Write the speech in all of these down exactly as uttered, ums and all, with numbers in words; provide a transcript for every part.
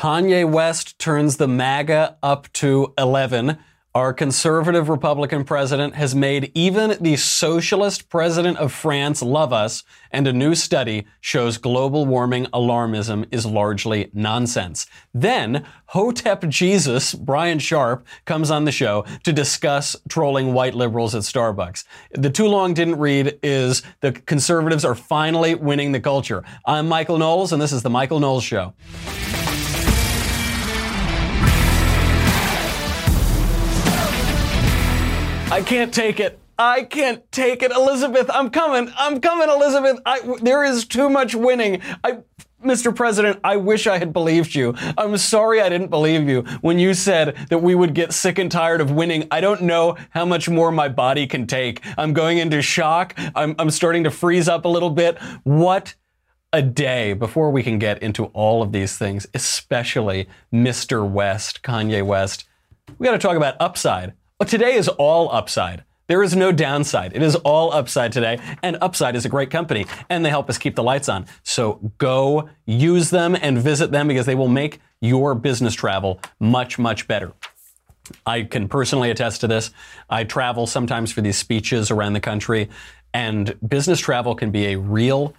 Kanye West turns the MAGA up to eleven. Our conservative Republican president has made even the socialist president of France love us, and a new study shows global warming alarmism is largely nonsense. Then, Hotep Jesus, Brian Sharp, comes on the show to discuss trolling white liberals at Starbucks. The too long didn't read is the conservatives are finally winning the culture. I'm Michael Knowles, and this is The Michael Knowles Show. I can't take it. I can't take it, Elizabeth. I'm coming. I'm coming, Elizabeth. I, there is too much winning. I, Mister President, I wish I had believed you. I'm sorry I didn't believe you when you said that we would get sick and tired of winning. I don't know how much more my body can take. I'm going into shock. I'm, I'm starting to freeze up a little bit. What a day before we can get into all of these things, especially Mister West, Kanye West. We got to talk about Upside. But today is all upside. There is no downside. It is all upside today. And Upside is a great company, and they help us keep the lights on. So go use them and visit them, because they will make your business travel much, much better. I can personally attest to this. I travel sometimes for these speeches around the country, and business travel can be a real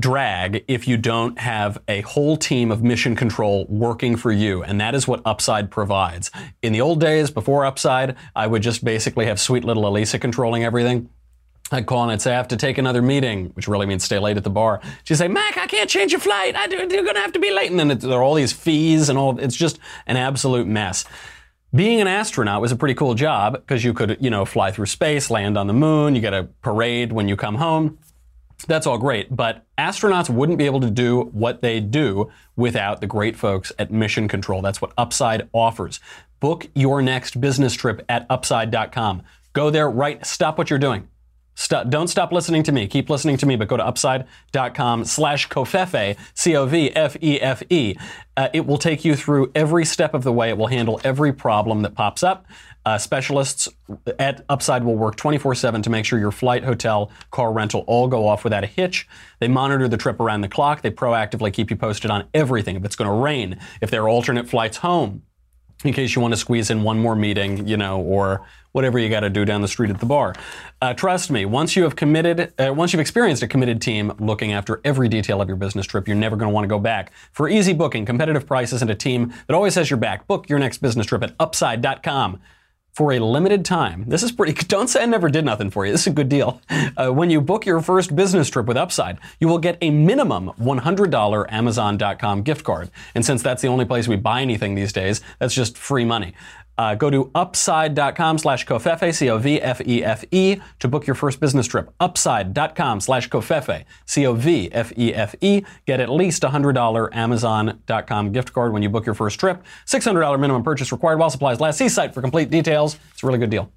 drag if you don't have a whole team of mission control working for you. And that is what Upside provides. In the old days, before Upside, I would just basically have sweet little Elisa controlling everything. I'd call and I'd say, I have to take another meeting, which really means stay late at the bar. She'd say, Mac, I can't change your flight. I do, you're going to have to be late. And then it, there are all these fees and all. It's just an absolute mess. Being an astronaut was a pretty cool job, because you could, you know, fly through space, land on the moon. You get a parade when you come home. That's all great, but astronauts wouldn't be able to do what they do without the great folks at Mission Control. That's what Upside offers. Book your next business trip at upside dot com. Go there, right, stop what you're doing. Stop, don't stop listening to me. Keep listening to me, but go to upside dot com slash Covfefe, C O V F E F E. Uh, it will take you through every step of the way. It will handle every problem that pops up. Uh, specialists at Upside will work twenty-four seven to make sure your flight, hotel, car rental all go off without a hitch. They monitor the trip around the clock. They proactively keep you posted on everything. If it's going to rain, if there are alternate flights home, in case you want to squeeze in one more meeting, you know, or whatever you got to do down the street at the bar. Uh, trust me, once you have committed, uh, once you've experienced a committed team looking after every detail of your business trip, you're never going to want to go back. For easy booking, competitive prices, and a team that always has your back, book your next business trip at upside dot com. For a limited time, this is pretty, don't say I never did nothing for you. This is a good deal. Uh, when you book your first business trip with Upside, you will get a minimum one hundred dollars Amazon dot com gift card. And since that's the only place we buy anything these days, that's just free money. Uh, go to upside dot com slash Covfefe, C O V F E F E, to book your first business trip. upside dot com slash Covfefe, C O V F E F E. Get at least one hundred dollars Amazon dot com gift card when you book your first trip. six hundred dollars minimum purchase required while supplies last. See site for complete details. It's a really good deal.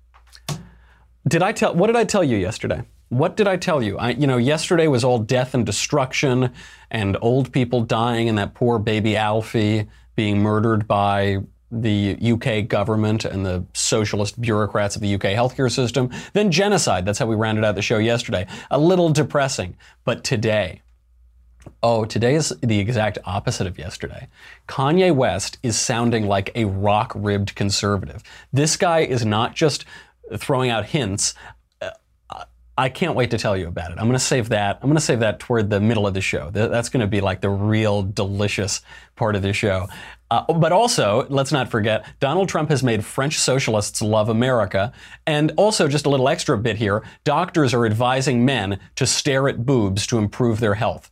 Did I tell, what did I tell you yesterday? What did I tell you? I, you know, yesterday was all death and destruction and old people dying and that poor baby Alfie being murdered by the U K government and the socialist bureaucrats of the U K healthcare system, then genocide. That's how we rounded out the show yesterday. A little depressing. But today, oh, today is the exact opposite of yesterday. Kanye West is sounding like a rock-ribbed conservative. This guy is not just throwing out hints. I can't wait to tell you about it. I'm going to save that. I'm going to save that toward the middle of the show. That's going to be like the real delicious part of the show. Uh, but also, let's not forget, Donald Trump has made French socialists love America. And also, just a little extra bit here, doctors are advising men to stare at boobs to improve their health.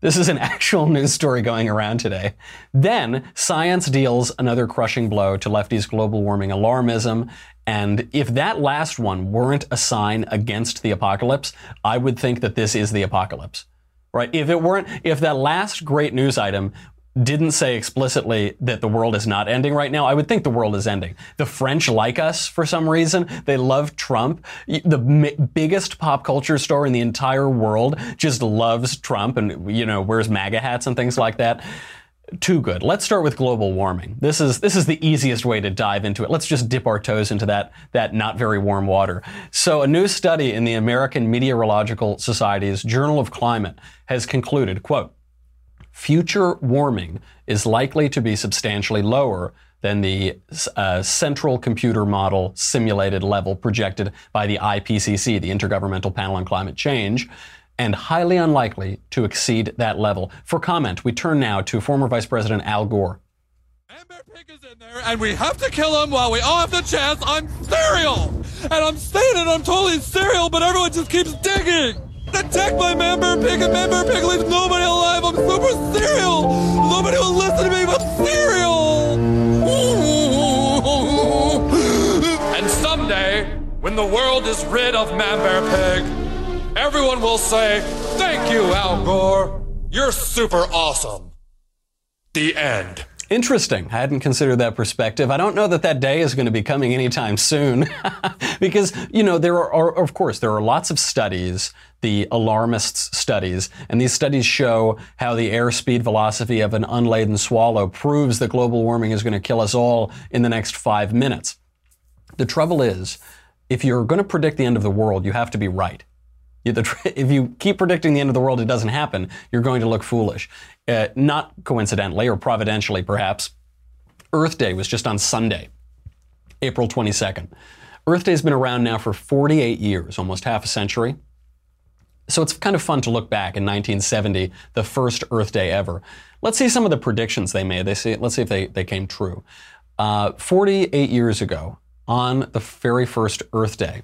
This is an actual news story going around today. Then, science deals another crushing blow to lefties' global warming alarmism. And if that last one weren't a sign against the apocalypse, I would think that this is the apocalypse, right? If it weren't, if that last great news item didn't say explicitly that the world is not ending right now, I would think the world is ending. The French like us for some reason. They love Trump. The m- biggest pop culture star in the entire world just loves Trump and, you know, wears MAGA hats and things like that. Too good. Let's start with global warming. This is this is the easiest way to dive into it. Let's just dip our toes into that that not very warm water. So a new study in the American Meteorological Society's Journal of Climate has concluded, quote, future warming is likely to be substantially lower than the uh, central computer model simulated level projected by the I P C C, the Intergovernmental Panel on Climate Change, and highly unlikely to exceed that level. For comment, we turn now to former Vice President Al Gore. Amber Pig is in there, and we have to kill him while we all have the chance. I'm serial, and I'm stated I'm totally serial, but everyone just keeps digging. Attack my Amber Pig, and Amber Pig leaves nobody alive. I'm super serial. Nobody will listen to me, but serial. And someday, when the world is rid of Amber Pig, everyone will say, thank you, Al Gore. You're super awesome. The end. Interesting. I hadn't considered that perspective. I don't know that that day is going to be coming anytime soon. Because, you know, there are, are, of course, there are lots of studies, the alarmists' studies, and these studies show how the airspeed velocity of an unladen swallow proves that global warming is going to kill us all in the next five minutes. The trouble is, if you're going to predict the end of the world, you have to be right. If you keep predicting the end of the world, it doesn't happen, you're going to look foolish. Uh, not coincidentally, or providentially perhaps, Earth Day was just on Sunday, April twenty-second. Earth Day's been around now for forty-eight years, almost half a century. So it's kind of fun to look back in nineteen seventy, the first Earth Day ever. Let's see some of the predictions they made. They see, let's see if they, they came true. Uh, forty-eight years ago, on the very first Earth Day,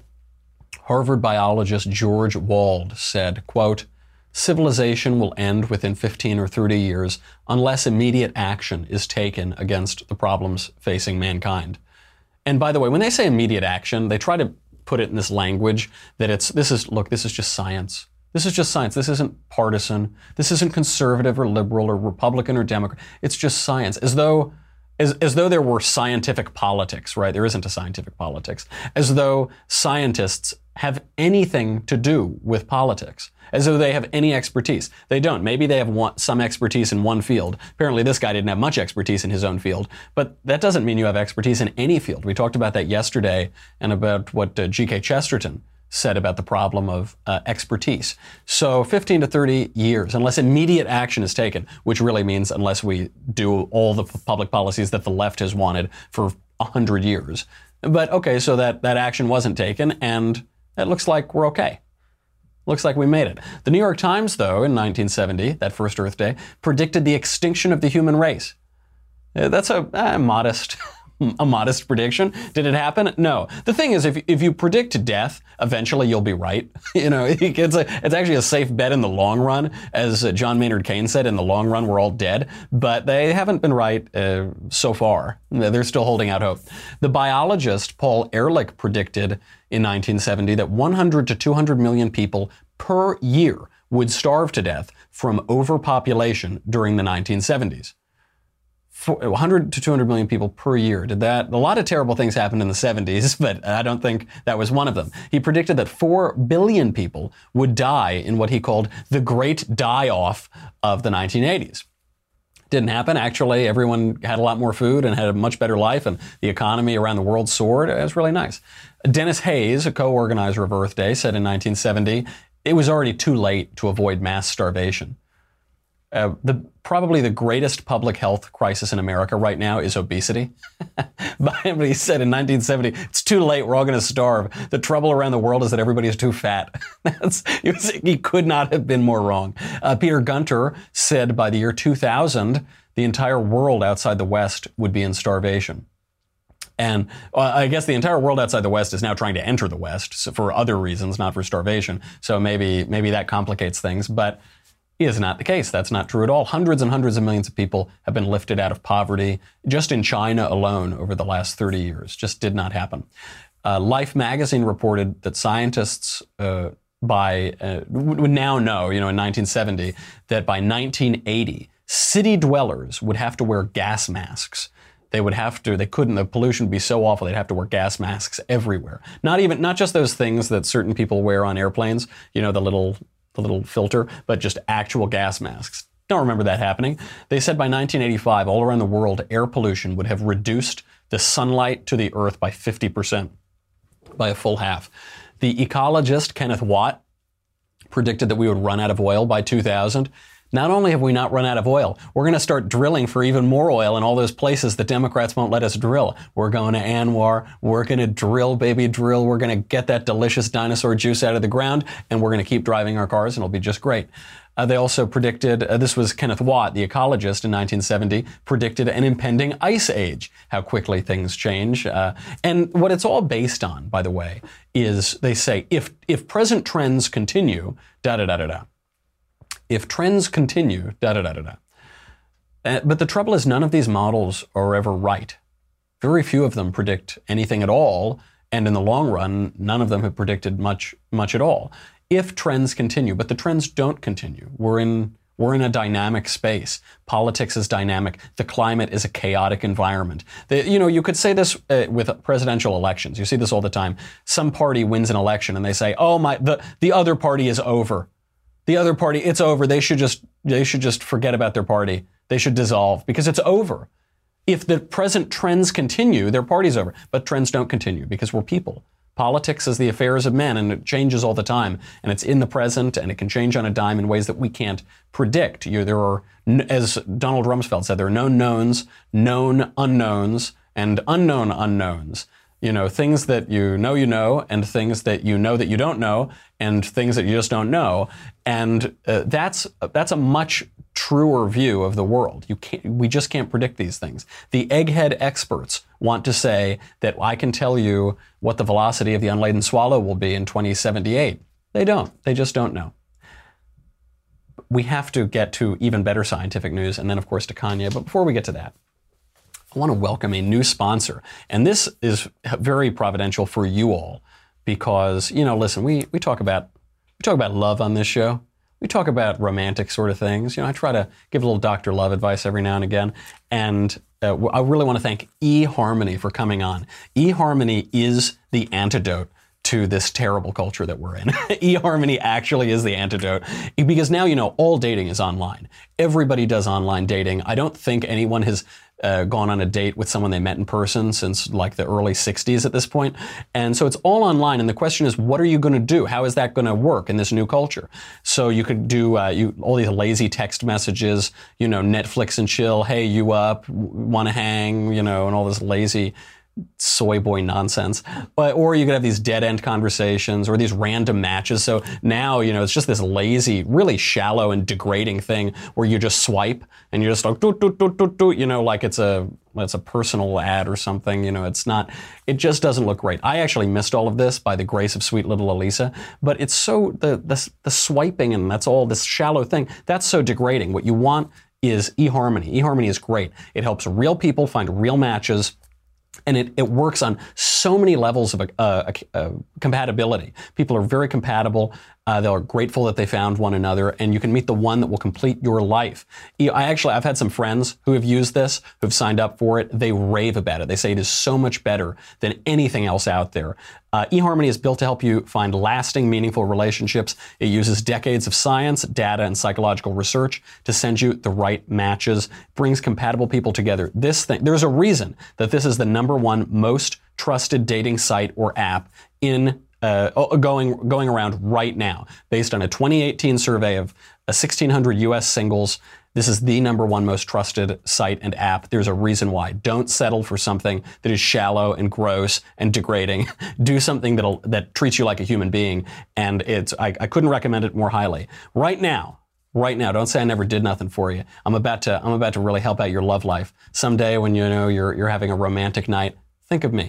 Harvard biologist George Wald said, quote, civilization will end within fifteen or thirty years unless immediate action is taken against the problems facing mankind. And by the way, when they say immediate action, they try to put it in this language that it's, this is, look, this is just science. This is just science. This isn't partisan. This isn't conservative or liberal or Republican or Democrat. It's just science. As though As, as though there were scientific politics, right? There isn't a scientific politics. As though scientists have anything to do with politics. As though they have any expertise. They don't. Maybe they have one, some expertise in one field. Apparently this guy didn't have much expertise in his own field. But that doesn't mean you have expertise in any field. We talked about that yesterday and about what uh, G K Chesterton said about the problem of uh, expertise. So fifteen to thirty years, unless immediate action is taken, which really means unless we do all the p- public policies that the left has wanted for one hundred years. But okay, so that, that action wasn't taken, and it looks like we're okay. Looks like we made it. The New York Times, though, in nineteen seventy, that first Earth Day, predicted the extinction of the human race. Uh, that's a uh, modest... A modest prediction. Did it happen? No. The thing is, if if you predict death, eventually you'll be right. You know, it's a, it's actually a safe bet in the long run. As John Maynard Keynes said, in the long run, we're all dead. But they haven't been right uh, so far. They're still holding out hope. The biologist Paul Ehrlich predicted in nineteen seventy that one hundred to two hundred million people per year would starve to death from overpopulation during the nineteen seventies. one hundred to two hundred million people per year. Did that? A lot of terrible things happened in the seventies, but I don't think that was one of them. He predicted that four billion people would die in what he called the great die-off of the nineteen eighties. Didn't happen. Actually, everyone had a lot more food and had a much better life, and the economy around the world soared. It was really nice. Dennis Hayes, a co-organizer of Earth Day, said in nineteen seventy, it was already too late to avoid mass starvation. Uh, the probably the greatest public health crisis in America right now is obesity. But he said in nineteen seventy, it's too late, we're all going to starve. The trouble around the world is that everybody is too fat. That's, he, was, he could not have been more wrong. Uh, Peter Gunter said by the year two thousand, the entire world outside the West would be in starvation. And uh, I guess the entire world outside the West is now trying to enter the West, so for other reasons, not for starvation. So maybe maybe that complicates things. But is not the case. That's not true at all. Hundreds and hundreds of millions of people have been lifted out of poverty just in China alone over the last thirty years. Just did not happen. Uh, Life magazine reported that scientists uh, by uh, would now know, you know, in nineteen seventy, that by nineteen eighty, city dwellers would have to wear gas masks. They would have to, they couldn't, the pollution would be so awful, they'd have to wear gas masks everywhere. Not even, not just those things that certain people wear on airplanes, you know, the little a little filter, but just actual gas masks. Don't remember that happening. They said by nineteen eighty-five, all around the world, air pollution would have reduced the sunlight to the earth by fifty percent, by a full half. The ecologist Kenneth Watt predicted that we would run out of oil by two thousand. Not only have we not run out of oil, we're going to start drilling for even more oil in all those places the Democrats won't let us drill. We're going to Anwar. We're going to drill, baby, drill. We're going to get that delicious dinosaur juice out of the ground, and we're going to keep driving our cars, and it'll be just great. Uh, they also predicted, uh, this was Kenneth Watt, the ecologist in nineteen seventy, predicted an impending ice age, how quickly things change. Uh, and what it's all based on, by the way, is they say, if if present trends continue, da-da-da-da-da. If trends continue, da-da-da-da-da. Uh, but the trouble is none of these models are ever right. Very few of them predict anything at all, and in the long run, none of them have predicted much, much at all. If trends continue, but the trends don't continue. We're in we're in a dynamic space. Politics is dynamic. The climate is a chaotic environment. The, you know, you could say this uh, with presidential elections. You see this all the time. Some party wins an election and they say, "Oh my, the the other party is over. The other party, it's over. They should just they should just forget about their party. They should dissolve because it's over." If the present trends continue, their party's over. But trends don't continue because we're people. Politics is the affairs of men, and it changes all the time. And it's in the present, and it can change on a dime in ways that we can't predict. You know, there are, as Donald Rumsfeld said, there are known knowns, known unknowns, and unknown unknowns. You know, things that you know you know, and things that you know that you don't know, and things that you just don't know. And uh, that's that's a much truer view of the world. You can't, we just can't predict these things. The egghead experts want to say that I can tell you what the velocity of the unladen swallow will be in twenty seventy-eight. They don't. They just don't know. We have to get to even better scientific news and then, of course, to Kanye. But before we get to that, I want to welcome a new sponsor. And this is very providential for you all because, you know, listen, we, we talk about we talk about love on this show. We talk about romantic sort of things. You know, I try to give a little Doctor Love advice every now and again. And uh, I really want to thank eHarmony for coming on. eHarmony is the antidote to this terrible culture that we're in. eHarmony actually is the antidote because now, you know, all dating is online. Everybody does online dating. I don't think anyone has uh, gone on a date with someone they met in person since like the early sixties at this point. And so it's all online. And the question is, what are you going to do? How is that going to work in this new culture? So you could do uh, you, all these lazy text messages, you know, Netflix and chill. Hey, you up? Want to hang? You know, and all this lazy soy boy nonsense. But, or you could have these dead end conversations or these random matches. So now, you know, it's just this lazy, really shallow and degrading thing where you just swipe and you're just like, do, do, do, do, do, you know, like it's a, it's a personal ad or something. You know, it's not, it just doesn't look great. I actually missed all of this by the grace of sweet little Elisa, but it's so, the, the, the swiping and that's all this shallow thing, that's so degrading. What you want is eHarmony. eHarmony is great. It helps real people find real matches. And it, it works on so many levels of uh, uh, uh, compatibility. People are very compatible. Uh, they're grateful that they found one another, and you can meet the one that will complete your life. I actually, I've had some friends who have used this, who've signed up for it. They rave about it. They say it is so much better than anything else out there. Uh, eHarmony is built to help you find lasting, meaningful relationships. It uses decades of science, data, and psychological research to send you the right matches. It brings compatible people together. This thing, there's a reason that this is the number one most trusted dating site or app in Uh, going going around right now, based on a twenty eighteen survey of sixteen hundred U S singles. This is the number one most trusted site and app. There's a reason why. Don't settle for something that is shallow and gross and degrading. Do something that'll that treats you like a human being. And it's I, I couldn't recommend it more highly. Right now. Right now, don't say I never did nothing for you. I'm about to I'm about to really help out your love life. Someday when you know you're you're having a romantic night, think of me.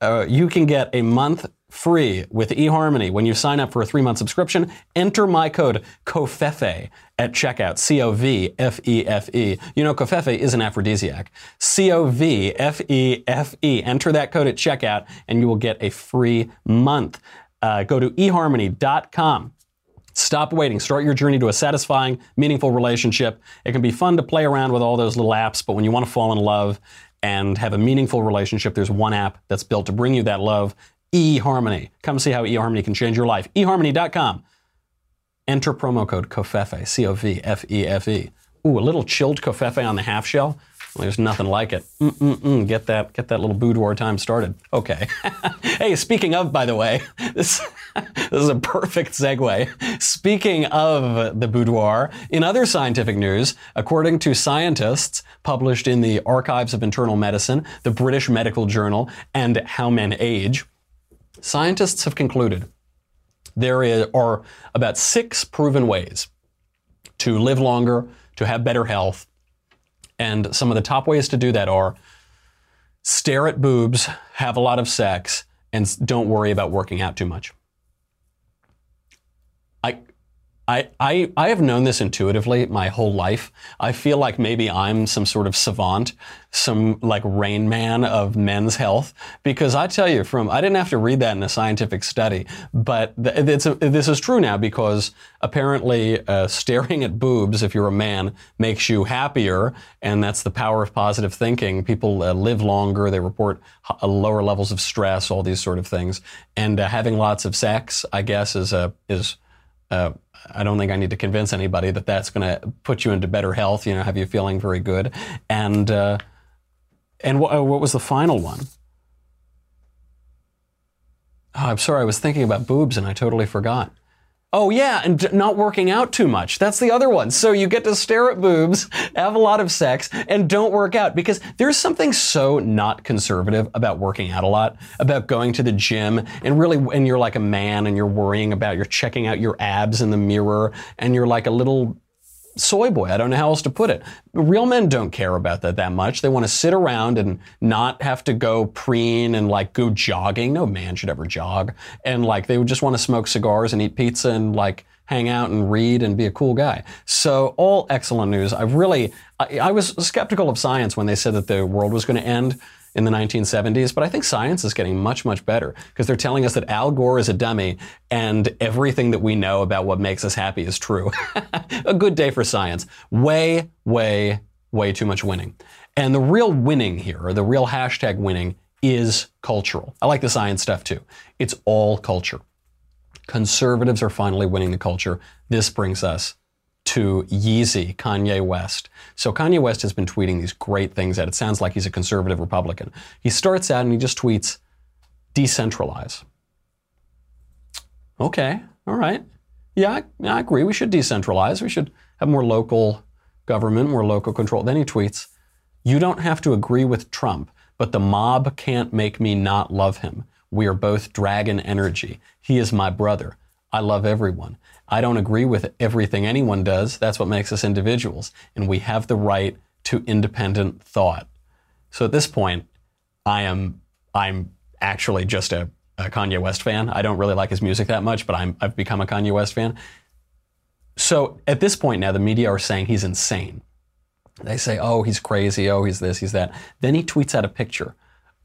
Uh, you can get a month free with eHarmony when you sign up for a three-month subscription. Enter my code COFEFE at checkout. C O V F E F E. You know, COFEFE is an aphrodisiac. C O V F E F E. Enter that code at checkout and you will get a free month. Uh, go to e harmony dot com. Stop waiting. Start your journey to a satisfying, meaningful relationship. It can be fun to play around with all those little apps, but when you want to fall in love and have a meaningful relationship, there's one app that's built to bring you that love. eHarmony. Come see how eHarmony can change your life. e harmony dot com. Enter promo code COFEFE, C O V F E F E. Ooh, a little chilled COFEFE on the half shell. Well, there's nothing like it. Mm-mm-mm. Get that, get that little boudoir time started. Okay. Hey, speaking of, by the way, this This is a perfect segue. Speaking of the boudoir, in other scientific news, according to scientists published in the Archives of Internal Medicine, the British Medical Journal, and How Men Age, scientists have concluded there are about six proven ways to live longer, to have better health. And some of the top ways to do that are stare at boobs, have a lot of sex, and don't worry about working out too much. I, I, I, I have known this intuitively my whole life. I feel like maybe I'm some sort of savant, some like Rain Man of men's health, because I tell you from, I didn't have to read that in a scientific study, but it's a, this is true now because apparently uh, staring at boobs, if you're a man, makes you happier. And that's the power of positive thinking. People uh, live longer. They report h- lower levels of stress, all these sort of things. And uh, having lots of sex, I guess, is a, is, Uh, I don't think I need to convince anybody that that's going to put you into better health, you know, have you feeling very good. And uh, and wh- what was the final one? Oh, I'm sorry, I was thinking about boobs and I totally forgot. Oh yeah, and d- not working out too much. That's the other one. So you get to stare at boobs, have a lot of sex, and don't work out, because there's something so not conservative about working out a lot, about going to the gym, and really, and you're like a man and you're worrying about, you're checking out your abs in the mirror, and you're like a little soy boy. I don't know how else to put it. Real men don't care about that that much. They want to sit around and not have to go preen and like go jogging. No man should ever jog. And like they would just want to smoke cigars and eat pizza and like hang out and read and be a cool guy. So all excellent news. I really, I, I was skeptical of science when they said that the world was going to end in the nineteen seventies, but I think science is getting much, much better because they're telling us that Al Gore is a dummy and everything that we know about what makes us happy is true. A good day for science. Way, way, way too much winning. And the real winning here, or the real hashtag winning, is cultural. I like the science stuff too. It's all culture. Conservatives are finally winning the culture. This brings us to Yeezy, Kanye West. So Kanye West has been tweeting these great things out. It sounds like he's a conservative Republican. He starts out and he just tweets, decentralize. Okay, all right. Yeah, I, I agree. We should decentralize. We should have more local government, more local control. Then he tweets, you don't have to agree with Trump, but the mob can't make me not love him. We are both dragon energy. He is my brother. I love everyone. I don't agree with everything anyone does. That's what makes us individuals. And we have the right to independent thought. So at this point, I am, I'm actually just a, a Kanye West fan. I don't really like his music that much, but I'm, I've become a Kanye West fan. So at this point now, the media are saying he's insane. They say, oh, he's crazy. Oh, he's this, he's that. Then he tweets out a picture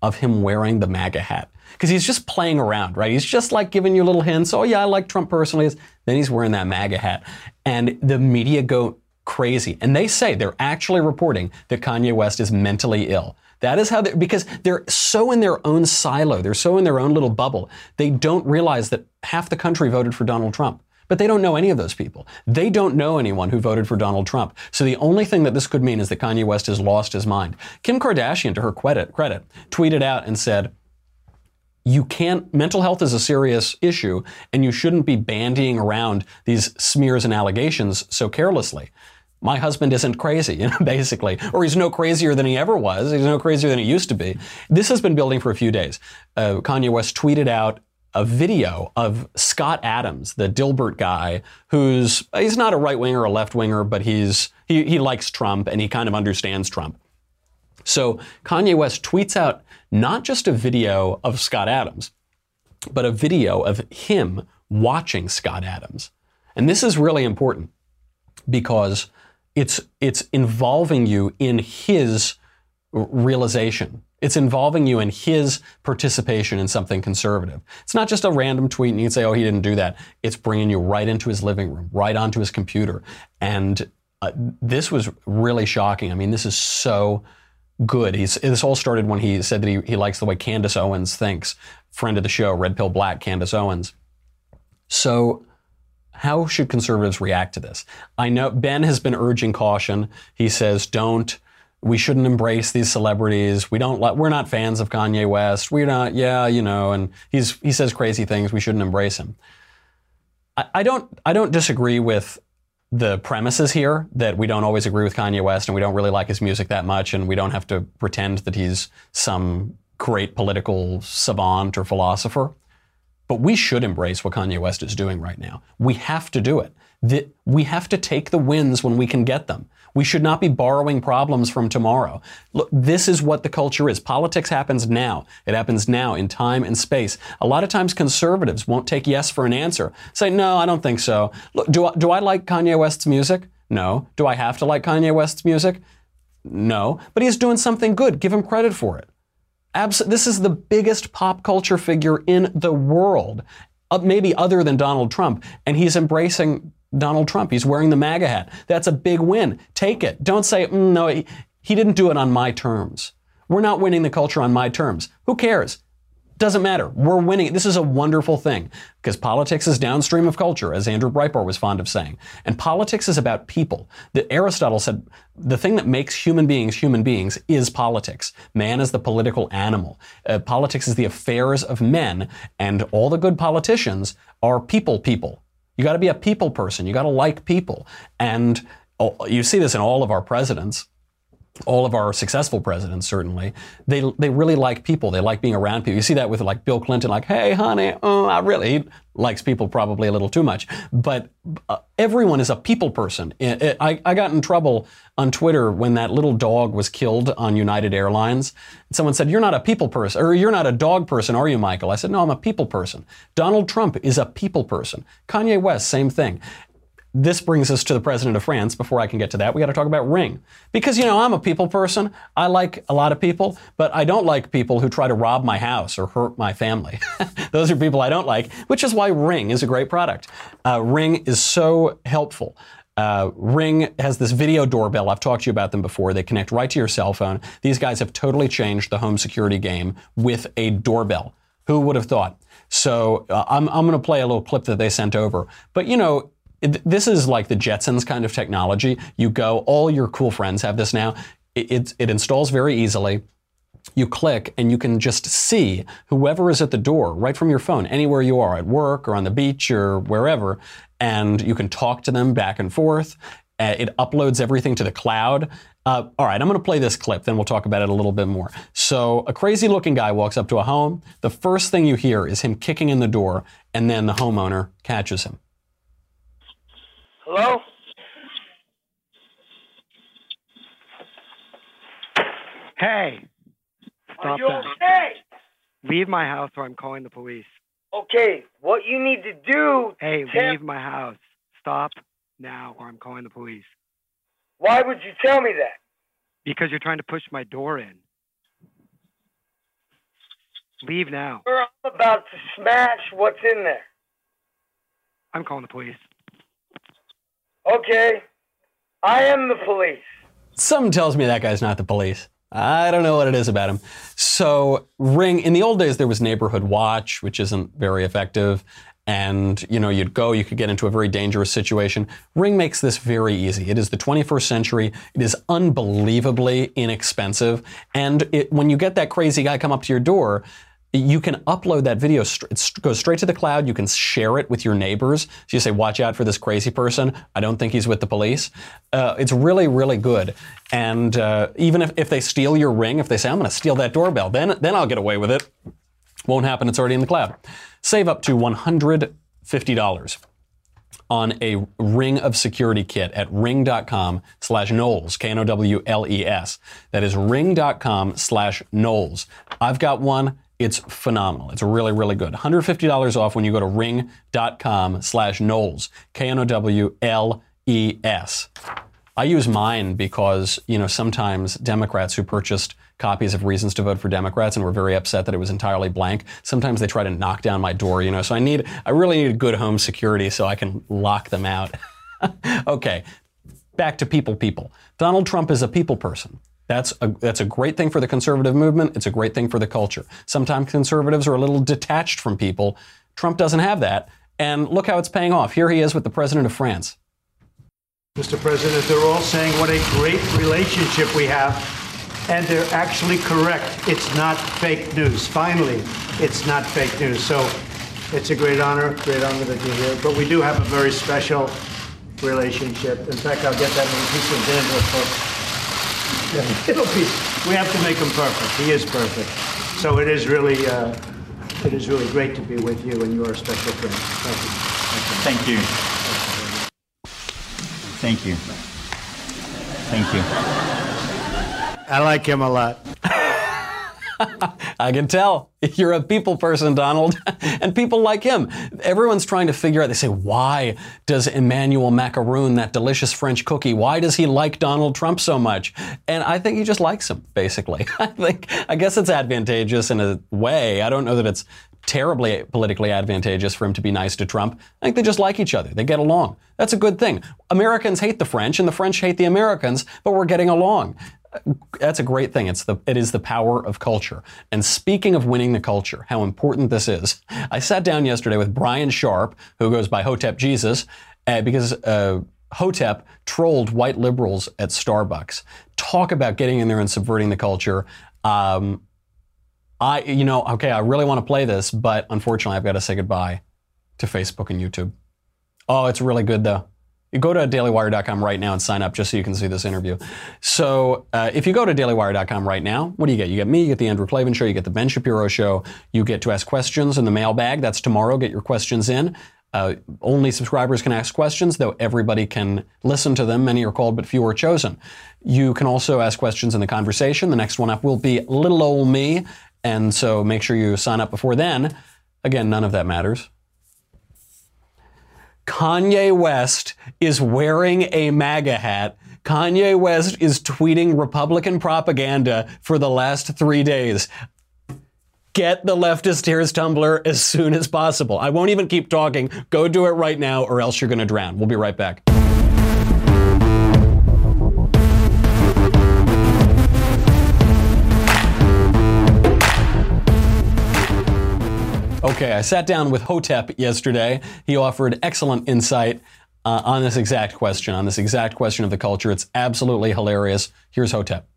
of him wearing the MAGA hat. Because he's just playing around, right? He's just like giving you little hints. Oh yeah, I like Trump personally. Then he's wearing that MAGA hat. And the media go crazy. And they say, they're actually reporting that Kanye West is mentally ill. That is how, they, because they're so in their own silo. They're so in their own little bubble. They don't realize that half the country voted for Donald Trump. But they don't know any of those people. They don't know anyone who voted for Donald Trump. So the only thing that this could mean is that Kanye West has lost his mind. Kim Kardashian, to her credit, credit tweeted out and said, you can't, mental health is a serious issue and you shouldn't be bandying around these smears and allegations so carelessly. My husband isn't crazy, you know, basically, or he's no crazier than he ever was. He's no crazier than he used to be. This has been building for a few days. Uh, Kanye West tweeted out a video of Scott Adams, the Dilbert guy, who's, he's not a right winger or a left winger, but he's, he, he likes Trump and he kind of understands Trump. So Kanye West tweets out not just a video of Scott Adams, but a video of him watching Scott Adams. And this is really important because it's it's involving you in his realization. It's involving you in his participation in something conservative. It's not just a random tweet and you can say, oh, he didn't do that. It's bringing you right into his living room, right onto his computer. And uh, this was really shocking. I mean, this is so good. He's, this all started when he said that he, he likes the way Candace Owens thinks. Friend of the show, Red Pill Black, Candace Owens. So how should conservatives react to this? I know Ben has been urging caution. He says, don't we shouldn't embrace these celebrities. We don't like, we're not fans of Kanye West. We're not, yeah, you know, and he's, he says crazy things. We shouldn't embrace him. I, I don't, I don't disagree with the premises here that we don't always agree with Kanye West and we don't really like his music that much. And we don't have to pretend that he's some great political savant or philosopher, but we should embrace what Kanye West is doing right now. We have to do it. The, we have to take the wins when we can get them. We should not be borrowing problems from tomorrow. Look, this is what the culture is. Politics happens now. It happens now in time and space. A lot of times conservatives won't take yes for an answer. Say, no, I don't think so. Look, do I, do I like Kanye West's music? No. Do I have to like Kanye West's music? No. But he's doing something good. Give him credit for it. Abs- this is the biggest pop culture figure in the world, uh, maybe other than Donald Trump, and he's embracing Donald Trump. He's wearing the MAGA hat. That's a big win. Take it. Don't say, mm, no, he, he didn't do it on my terms. We're not winning the culture on my terms. Who cares? Doesn't matter. We're winning. This is a wonderful thing because politics is downstream of culture, as Andrew Breitbart was fond of saying. And politics is about people. The, Aristotle said the thing that makes human beings human beings is politics. Man is the political animal. Uh, politics is the affairs of men, and all the good politicians are people people. You got to be a people person. You got to like people. And you see this in all of our presidents, all of our successful presidents, certainly. They they really like people. They like being around people. You see that with like Bill Clinton, like, hey, honey, oh, I really he likes people probably a little too much. But uh, everyone is a people person. It, it, I, I got in trouble on Twitter when that little dog was killed on United Airlines. Someone said, you're not a people person, or you're not a dog person, are you, Michael? I said, no, I'm a people person. Donald Trump is a people person. Kanye West, same thing. This brings us to the president of France. Before I can get to that, we got to talk about Ring. Because, you know, I'm a people person. I like a lot of people, but I don't like people who try to rob my house or hurt my family. Those are people I don't like, which is why Ring is a great product. Uh, Ring is so helpful. Uh, Ring has this video doorbell. I've talked to you about them before. They connect right to your cell phone. These guys have totally changed the home security game with a doorbell. Who would have thought? So uh, I'm, I'm going to play a little clip that they sent over. But, you know, this is like the Jetsons kind of technology. You go, all your cool friends have this now. It, it, it installs very easily. You click and you can just see whoever is at the door right from your phone, anywhere you are, at work or on the beach or wherever. And you can talk to them back and forth. Uh, it uploads everything to the cloud. Uh, all right, I'm going to play this clip, then we'll talk about it a little bit more. So a crazy looking guy walks up to a home. The first thing you hear is him kicking in the door, and then the homeowner catches him. Hello? Hey. Stop Are you that. okay? Leave my house or I'm calling the police. Okay, what you need to do... Hey, tell- leave my house. Stop now or I'm calling the police. Why would you tell me that? Because you're trying to push my door in. Leave now. We're about to smash what's in there. I'm calling the police. Okay, I am the police. Something tells me that guy's not the police. I don't know what it is about him. So Ring, in the old days, there was Neighborhood Watch, which isn't very effective. And, you know, you'd go, you could get into a very dangerous situation. Ring makes this very easy. It is the twenty-first century. It is unbelievably inexpensive. And it, when you get that crazy guy come up to your door, you can upload that video. It goes straight to the cloud. You can share it with your neighbors. So you say, watch out for this crazy person. I don't think he's with the police. Uh, it's really, really good. And uh, even if, if they steal your Ring, if they say, I'm going to steal that doorbell, then, then I'll get away with it. Won't happen. It's already in the cloud. Save up to one hundred fifty dollars on a Ring of Security kit at ring.com slash Knowles, K N O W L E S. That is ring.com slash Knowles. I've got one. It's phenomenal. It's really, really good. one hundred fifty dollars off when you go to ring.com slash Knowles, K N O W L E S. I use mine because, you know, sometimes Democrats who purchased copies of Reasons to Vote for Democrats and were very upset that it was entirely blank, sometimes they try to knock down my door, you know, so I need, I really need good home security so I can lock them out. Okay, back to people people. Donald Trump is a people person. That's a, that's a great thing for the conservative movement. It's a great thing for the culture. Sometimes conservatives are a little detached from people. Trump doesn't have that. And look how it's paying off. Here he is with the president of France. Mister President, they're all saying what a great relationship we have, and they're actually correct. It's not fake news. Finally, it's not fake news. So it's a great honor, great honor that you're here. But we do have a very special relationship. In fact, I'll get that little piece of dandruff. Yeah, it'll be, we have to make him perfect. He is perfect. So it is really, uh, it is really great to be with you, and you are a special friend. Thank you. Thank you. Thank you. Thank you. I like him a lot. I can tell. You're a people person, Donald, and people like him. Everyone's trying to figure out, they say, why does Emmanuel Macron, that delicious French cookie, why does he like Donald Trump so much? And I think he just likes him, basically. I think, I guess it's advantageous in a way. I don't know that it's terribly politically advantageous for him to be nice to Trump. I think they just like each other. They get along. That's a good thing. Americans hate the French and the French hate the Americans, but we're getting along. That's a great thing. It's the, it is the power of culture. And speaking of winning the culture, how important this is. I sat down yesterday with Brian Sharp, who goes by Hotep Jesus, uh, because uh, Hotep trolled white liberals at Starbucks. Talk about getting in there and subverting the culture. Um, I, you know, okay, I really want to play this, but unfortunately I've got to say goodbye to Facebook and YouTube. Oh, it's really good though. You go to daily wire dot com right now and sign up just so you can see this interview. So uh, if you go to daily wire dot com right now, what do you get? You get me, you get the Andrew Klavan Show, you get the Ben Shapiro Show, you get to ask questions in the mailbag. That's tomorrow. Get your questions in. Uh, only subscribers can ask questions, though everybody can listen to them. Many are called, but few are chosen. You can also ask questions in the conversation. The next one up will be little old me. And so make sure you sign up before then. Again, none of that matters. Kanye West is wearing a MAGA hat. Kanye West is tweeting Republican propaganda for the last three days. Get the Leftist Tears Tumblr as soon as possible. I won't even keep talking. Go do it right now or else you're going to drown. We'll be right back. Okay, I sat down with Hotep yesterday. He offered excellent insight uh, on this exact question, on this exact question of the culture. It's absolutely hilarious. Here's Hotep.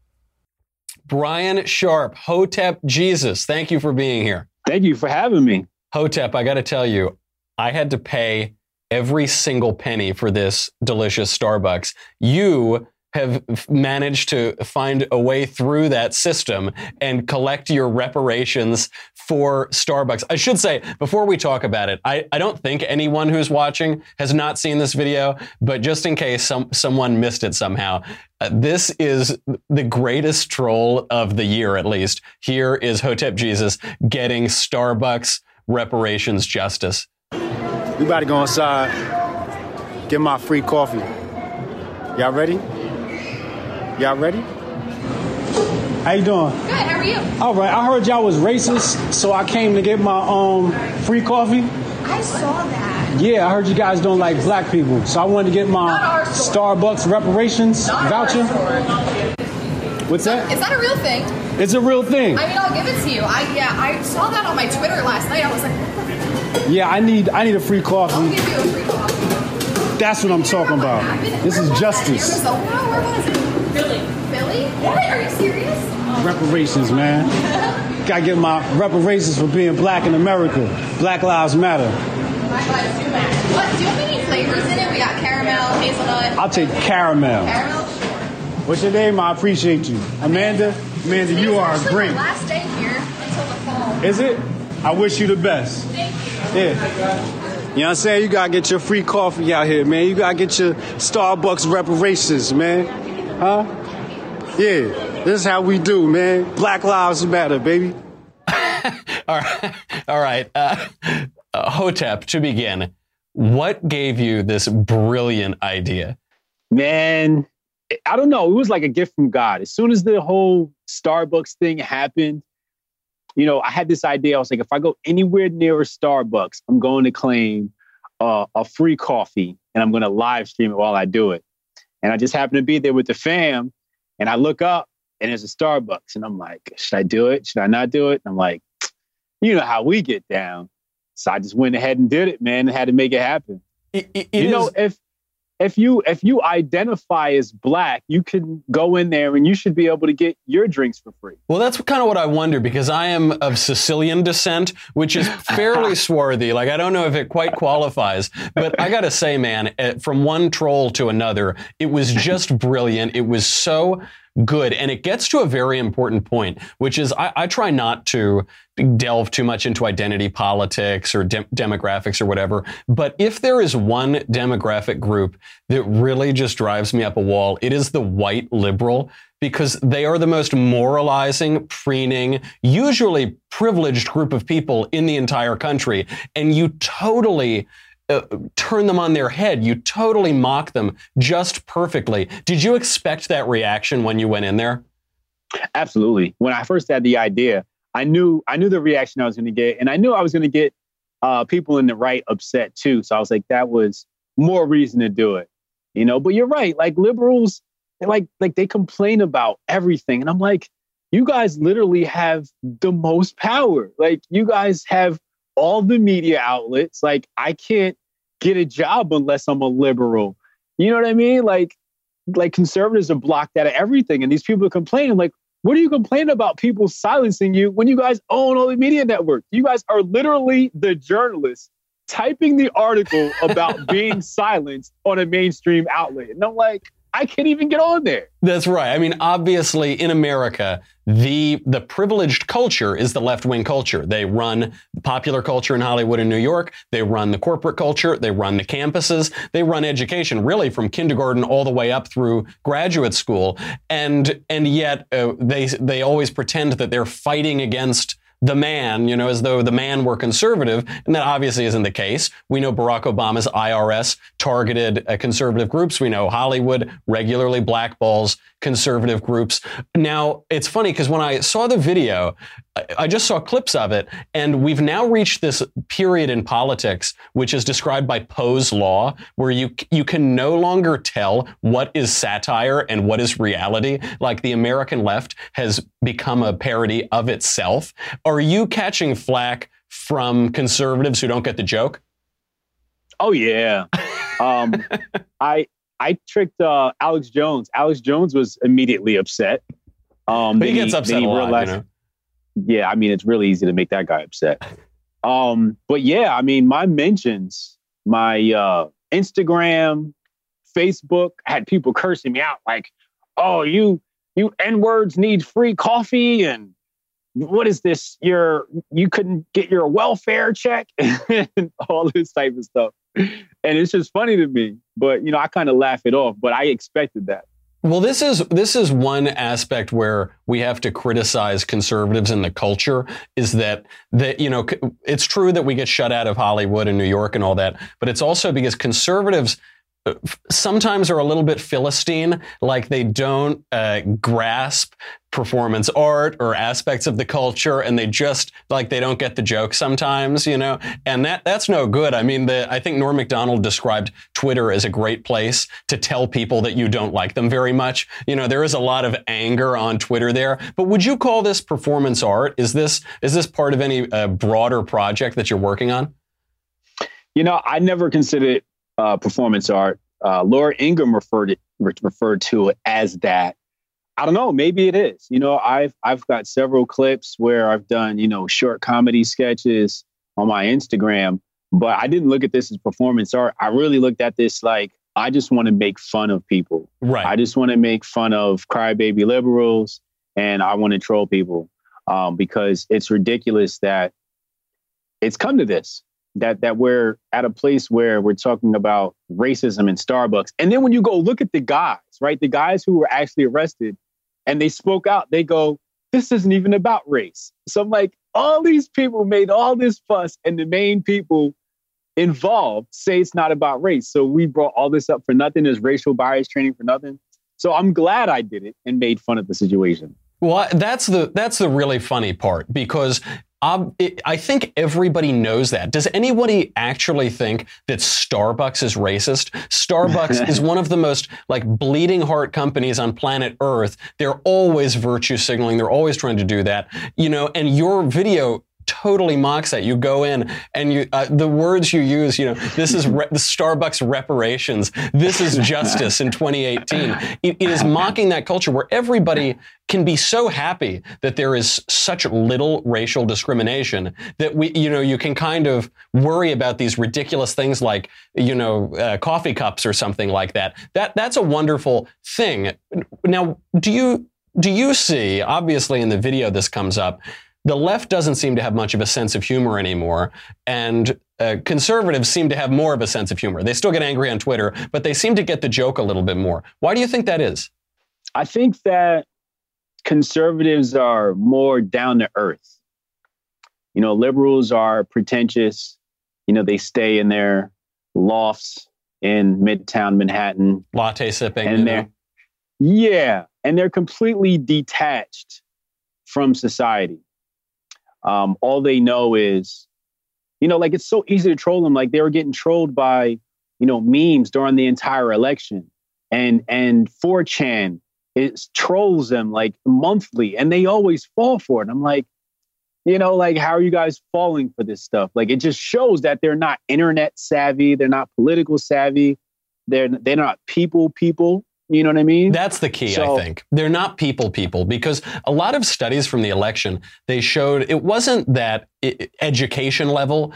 Brian Sharp, Hotep Jesus, thank you for being here. Thank you for having me. Hotep, I got to tell you, I had to pay every single penny for this delicious Starbucks. You have managed to find a way through that system and collect your reparations for Starbucks. I should say, before we talk about it, I, I don't think anyone who's watching has not seen this video, but just in case some, someone missed it somehow, uh, this is the greatest troll of the year, at least. Here is Hotep Jesus getting Starbucks reparations justice. We about to go inside, get my free coffee. Y'all ready? Y'all ready? How you doing? Good, how are you? All right, I heard y'all was racist, so I came to get my um free coffee. I saw that. Yeah, I heard you guys don't like black people, so I wanted to get my Starbucks reparations Not voucher. What's that? Is that a real thing? It's a real thing. I mean, I'll give it to you. I yeah, I saw that on my Twitter last night. I was like, yeah, I need I need a free coffee. I'll give you a free coffee. That's what I'm talking about. This is justice. Philly. Philly? What? Are you serious? Reparations, man. Gotta get my reparations for being black in America. Black Lives Matter. Black Lives Do Matter. What? Do you have any flavors in it? We got caramel, hazelnut. I'll take caramel. Caramel? Sure. What's your name? I appreciate you. Amanda? Amanda, Today's you are great. It's last day here until the fall. Is it? I wish you the best. Thank you. Yeah. You know what I'm saying? You gotta get your free coffee out here, man. You gotta get your Starbucks reparations, man. Huh? Yeah, this is how we do, man. Black Lives Matter, baby. All right. All right. Uh, uh, Hotep, to begin, what gave you this brilliant idea? Man, I don't know. It was like a gift from God. As soon as the whole Starbucks thing happened, you know, I had this idea. I was like, if I go anywhere near a Starbucks, I'm going to claim uh, a free coffee and I'm going to live stream it while I do it. And I just happened to be there with the fam and I look up and there's a Starbucks and I'm like, should I do it? Should I not do it? And I'm like, you know how we get down. So I just went ahead and did it, man, and had to make it happen. It, it, you it know, is, if if you if you identify as black, you can go in there and you should be able to get your drinks for free. Well, that's kind of what I wonder, because I am of Sicilian descent, which is fairly swarthy. Like, I don't know if it quite qualifies, but I got to say, man, from one troll to another, it was just brilliant. It was so good. And it gets to a very important point, which is I, I try not to delve too much into identity politics or de- demographics or whatever. But if there is one demographic group that really just drives me up a wall, it is the white liberal, because they are the most moralizing, preening, usually privileged group of people in the entire country. And you totally Uh, turn them on their head. You totally mock them just perfectly. Did you expect that reaction when you went in there? Absolutely. When I first had the idea, I knew I knew the reaction I was going to get, and I knew I was going to get uh, people in the right upset too. So I was like, that was more reason to do it, you know. But you're right. Like liberals, like like they complain about everything, and I'm like, you guys literally have the most power. Like you guys have all the media outlets. Like, I can't get a job unless I'm a liberal. You know what I mean? Like, like conservatives are blocked out of everything. And these people are complaining. Like, what are you complaining about people silencing you when you guys own all the media networks? You guys are literally the journalists typing the article about being silenced on a mainstream outlet. And I'm like, I can't even get on there. That's right. I mean, obviously, in America, the the privileged culture is the left-wing culture. They run popular culture in Hollywood and New York. They run the corporate culture. They run the campuses. They run education, really, from kindergarten all the way up through graduate school. And and yet uh, they they always pretend that they're fighting against the man, you know, as though the man were conservative. And that obviously isn't the case. We know Barack Obama's I R S targeted uh, conservative groups. We know Hollywood regularly blackballs conservative groups. Now, it's funny because when I saw the video, I, I just saw clips of it. And we've now reached this period in politics, which is described by Poe's law, where you, you can no longer tell what is satire and what is reality. Like the American left has become a parody of itself. Are you catching flack from conservatives who don't get the joke? Oh, yeah. Um, I I tricked uh, Alex Jones. Alex Jones was immediately upset. Um, but he gets he, upset he a lot, realized, you know? Yeah, I mean, it's really easy to make that guy upset. Um, but yeah, I mean, my mentions, my uh, Instagram, Facebook, I had people cursing me out like, oh, you, you N-words need free coffee and what is this? Your you couldn't get your welfare check and all this type of stuff. And it's just funny to me. But, you know, I kind of laugh it off. But I expected that. Well, this is this is one aspect where we have to criticize conservatives in the culture is that, that, you know, it's true that we get shut out of Hollywood and New York and all that. But it's also because conservatives sometimes are a little bit Philistine, like they don't uh, grasp performance art or aspects of the culture, and they just like they don't get the joke sometimes, you know, and that that's no good. I mean, the, I think Norm Macdonald described Twitter as a great place to tell people that you don't like them very much. You know, there is a lot of anger on Twitter there. But would you call this performance art? Is this is this part of any uh, broader project that you're working on? You know, I never considered uh, performance art. Uh, Laura Ingraham referred it, re- referred to it as that. I don't know. Maybe it is. You know, I've I've got several clips where I've done, you know, short comedy sketches on my Instagram. But I didn't look at this as performance art. I really looked at this like I just want to make fun of people. Right. I just want to make fun of crybaby liberals. And I want to troll people um, because it's ridiculous that it's come to this, that that we're at a place where we're talking about racism in Starbucks. And then when you go look at the guys, right, the guys who were actually arrested, and they spoke out. They go, this isn't even about race. So I'm like, all these people made all this fuss and the main people involved say it's not about race. So we brought all this up for nothing. There's racial bias training for nothing. So I'm glad I did it and made fun of the situation. Well, that's the that's the really funny part, because I think everybody knows that. Does anybody actually think that Starbucks is racist? Starbucks is one of the most like bleeding heart companies on planet Earth. They're always virtue signaling. They're always trying to do that, you know, and your video totally mocks that. You go in and you uh, the words you use, you know, this is re- the Starbucks reparations. This is justice in twenty eighteen. It, it is mocking that culture where everybody can be so happy that there is such little racial discrimination that we, you know, you can kind of worry about these ridiculous things like, you know, uh, coffee cups or something like that. That that's a wonderful thing. Now, do you do you see, obviously in the video this comes up, the left doesn't seem to have much of a sense of humor anymore, and uh, conservatives seem to have more of a sense of humor. They still get angry on Twitter, but they seem to get the joke a little bit more. Why do you think that is? I think that conservatives are more down to earth. You know, liberals are pretentious. You know, they stay in their lofts in Midtown Manhattan. Latte sipping. And they're, yeah, and they're completely detached from society. Um, all they know is, you know, like it's so easy to troll them. Like they were getting trolled by, you know, memes during the entire election, and and four chan is trolls them like monthly, and they always fall for it. I'm like, you know, like how are you guys falling for this stuff? Like it just shows that they're not internet savvy, they're not political savvy, they're they're not people people. You know what I mean? That's the key, so, I think. They're not people people, because a lot of studies from the election, they showed it wasn't that education level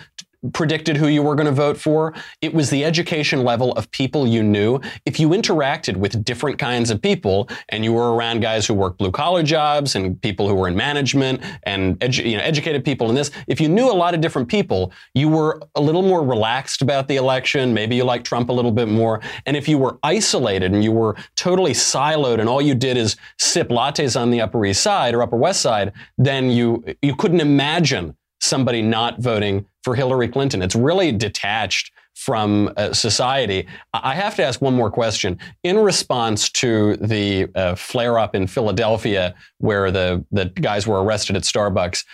predicted who you were going to vote for. It was the education level of people you knew. If you interacted with different kinds of people and you were around guys who worked blue collar jobs and people who were in management and edu- you know, educated people in this, if you knew a lot of different people, you were a little more relaxed about the election. Maybe you liked Trump a little bit more. And if you were isolated and you were totally siloed and all you did is sip lattes on the Upper East Side or Upper West Side, then you you couldn't imagine somebody not voting for Hillary Clinton. It's really detached from uh, society. I have to ask one more question. In response to the uh, flare-up in Philadelphia, where the, the guys were arrested at Starbucks,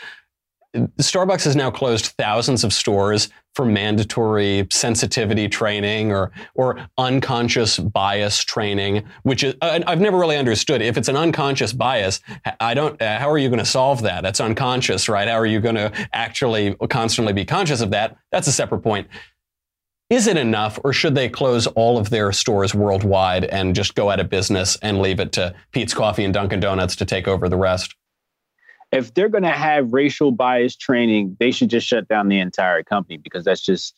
Starbucks has now closed thousands of stores for mandatory sensitivity training or or unconscious bias training, which is uh, I've never really understood. If it's an unconscious bias, I don't. Uh, how are you going to solve that? That's unconscious, right? How are you going to actually constantly be conscious of that? That's a separate point. Is it enough, or should they close all of their stores worldwide and just go out of business and leave it to Pete's Coffee and Dunkin' Donuts to take over the rest? If they're going to have racial bias training, they should just shut down the entire company, because that's just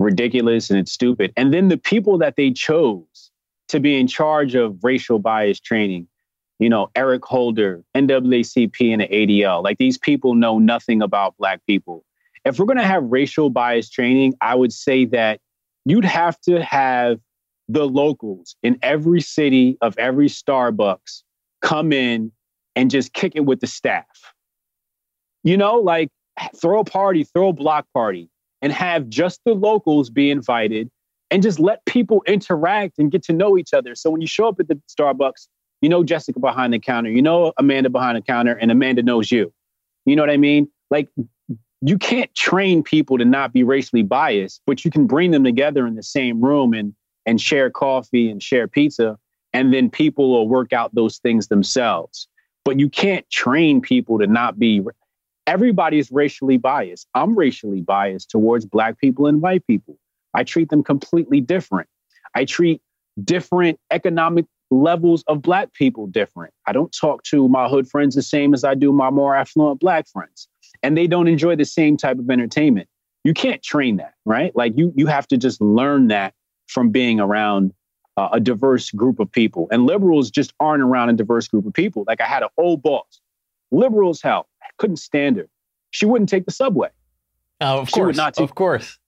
ridiculous and it's stupid. And then the people that they chose to be in charge of racial bias training, you know, Eric Holder, N double A C P and the A D L, like these people know nothing about Black people. If we're going to have racial bias training, I would say that you'd have to have the locals in every city of every Starbucks come in and just kick it with the staff. You know, like throw a party, throw a block party, and have just the locals be invited and just let people interact and get to know each other. So when you show up at the Starbucks, you know Jessica behind the counter, you know Amanda behind the counter, and Amanda knows you. You know what I mean? Like you can't train people to not be racially biased, but you can bring them together in the same room and and share coffee and share pizza, and then people will work out those things themselves. But you can't train people to not be, everybody's racially biased. I'm racially biased towards Black people and white people. I treat them completely different. I treat different economic levels of Black people different. I don't talk to my hood friends the same as I do my more affluent Black friends. And they don't enjoy the same type of entertainment. You can't train that, right? Like you, you have to just learn that from being around Uh, a diverse group of people. And liberals just aren't around a diverse group of people. Like I had an old boss, liberal as hell. I couldn't stand her. She wouldn't take the subway. Oh, of she course. Would not take of course.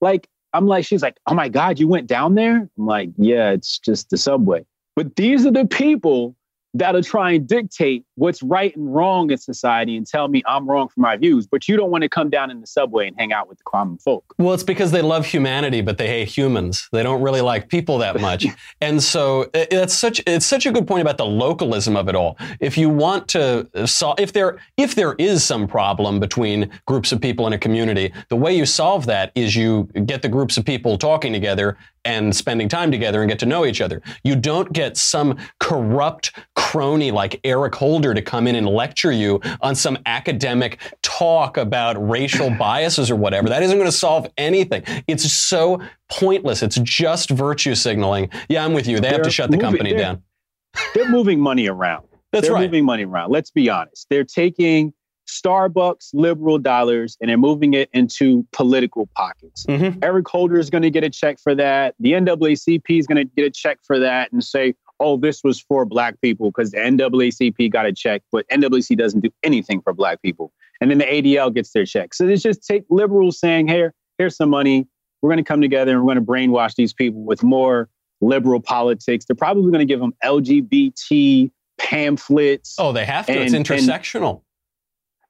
Like, I'm like, she's like, oh my God, you went down there? I'm like, yeah, it's just the subway. But these are the people that'll try and dictate what's right and wrong in society and tell me I'm wrong for my views, but you don't want to come down in the subway and hang out with the common folk. Well, it's because they love humanity, but they hate humans. They don't really like people that much. And so it's such, it's such a good point about the localism of it all. If you want to solve, if there, if there is some problem between groups of people in a community, the way you solve that is you get the groups of people talking together and spending time together and get to know each other. You don't get some corrupt crony like Eric Holder to come in and lecture you on some academic talk about racial biases or whatever, that isn't going to solve anything. It's so pointless. It's just virtue signaling. Yeah, I'm with you. They they're have to shut moving, the company they're, down. They're moving money around. That's they're right. They're moving money around. Let's be honest. They're taking Starbucks liberal dollars and they're moving it into political pockets. Mm-hmm. Eric Holder is going to get a check for that. The N double A C P is going to get a check for that and say, oh, this was for black people because the N double A C P got a check, but N double A C P doesn't do anything for black people. And then the A D L gets their check. So it's just take liberals saying, hey, here's some money. We're going to come together and we're going to brainwash these people with more liberal politics. They're probably going to give them L G B T pamphlets. Oh, they have to. And, it's intersectional. And,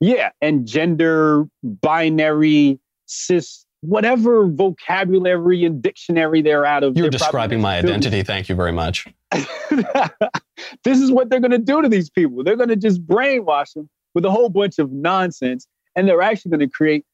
yeah. And gender, binary, cis, whatever vocabulary and dictionary they're out of. You're describing my identity. Thank you very much. This is what they're going to do to these people. They're going to just brainwash them with a whole bunch of nonsense. And they're actually going to create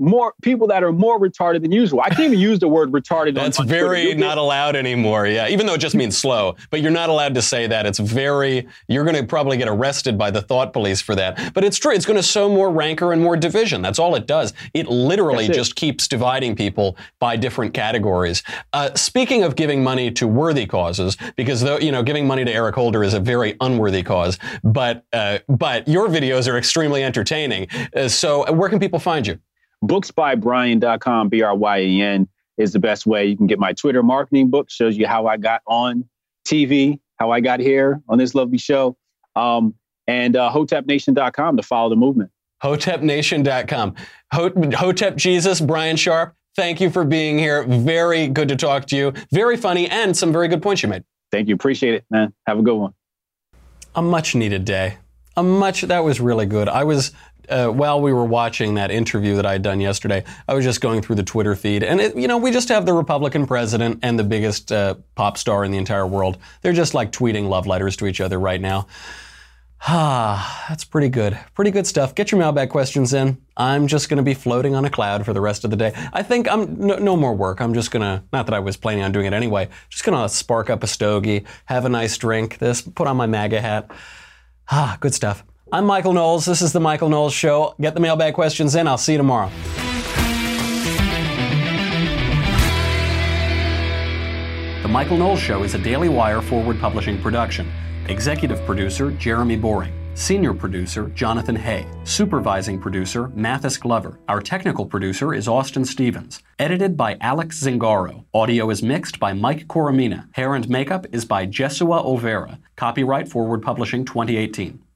more people that are more retarded than usual. I can't even use the word retarded. That's very not allowed anymore. Yeah. Even though it just means slow, but you're not allowed to say that. It's very, you're going to probably get arrested by the thought police for that. But it's true. It's going to sow more rancor and more division. That's all it does. It literally just keeps dividing people by different categories. Uh, speaking of giving money to worthy causes, because though, you know, giving money to Eric Holder is a very unworthy cause, but, uh, but your videos are extremely entertaining. Uh, so where can people find you? books by brian dot com, B R Y A N, is the best way. You can get my Twitter marketing book, shows you how I got on T V, how I got here on this lovely show, um, and uh, hotep nation dot com to follow the movement. hotep nation dot com. Hot- Hotep Jesus, Brian Sharp, thank you for being here. Very good to talk to you. Very funny and some very good points you made. Thank you. Appreciate it, man. Have a good one. A much needed day. A much, that was really good. I was... Uh, while we were watching that interview that I had done yesterday, I was just going through the Twitter feed. And, it, you know, we just have the Republican president and the biggest uh, pop star in the entire world. They're just like tweeting love letters to each other right now. Ah, that's pretty good. Pretty good stuff. Get your mailbag questions in. I'm just going to be floating on a cloud for the rest of the day. I think I'm no, no more work. I'm just going to, not that I was planning on doing it anyway, just going to spark up a stogie, have a nice drink, this, put on my MAGA hat. Ah, good stuff. I'm Michael Knowles. This is The Michael Knowles Show. Get the mailbag questions in. I'll see you tomorrow. The Michael Knowles Show is a Daily Wire forward publishing production. Executive producer, Jeremy Boring. Senior producer, Jonathan Hay. Supervising producer, Mathis Glover. Our technical producer is Austin Stevens. Edited by Alex Zingaro. Audio is mixed by Mike Coromina. Hair and makeup is by Jesua Olvera. Copyright Forward Publishing twenty eighteen.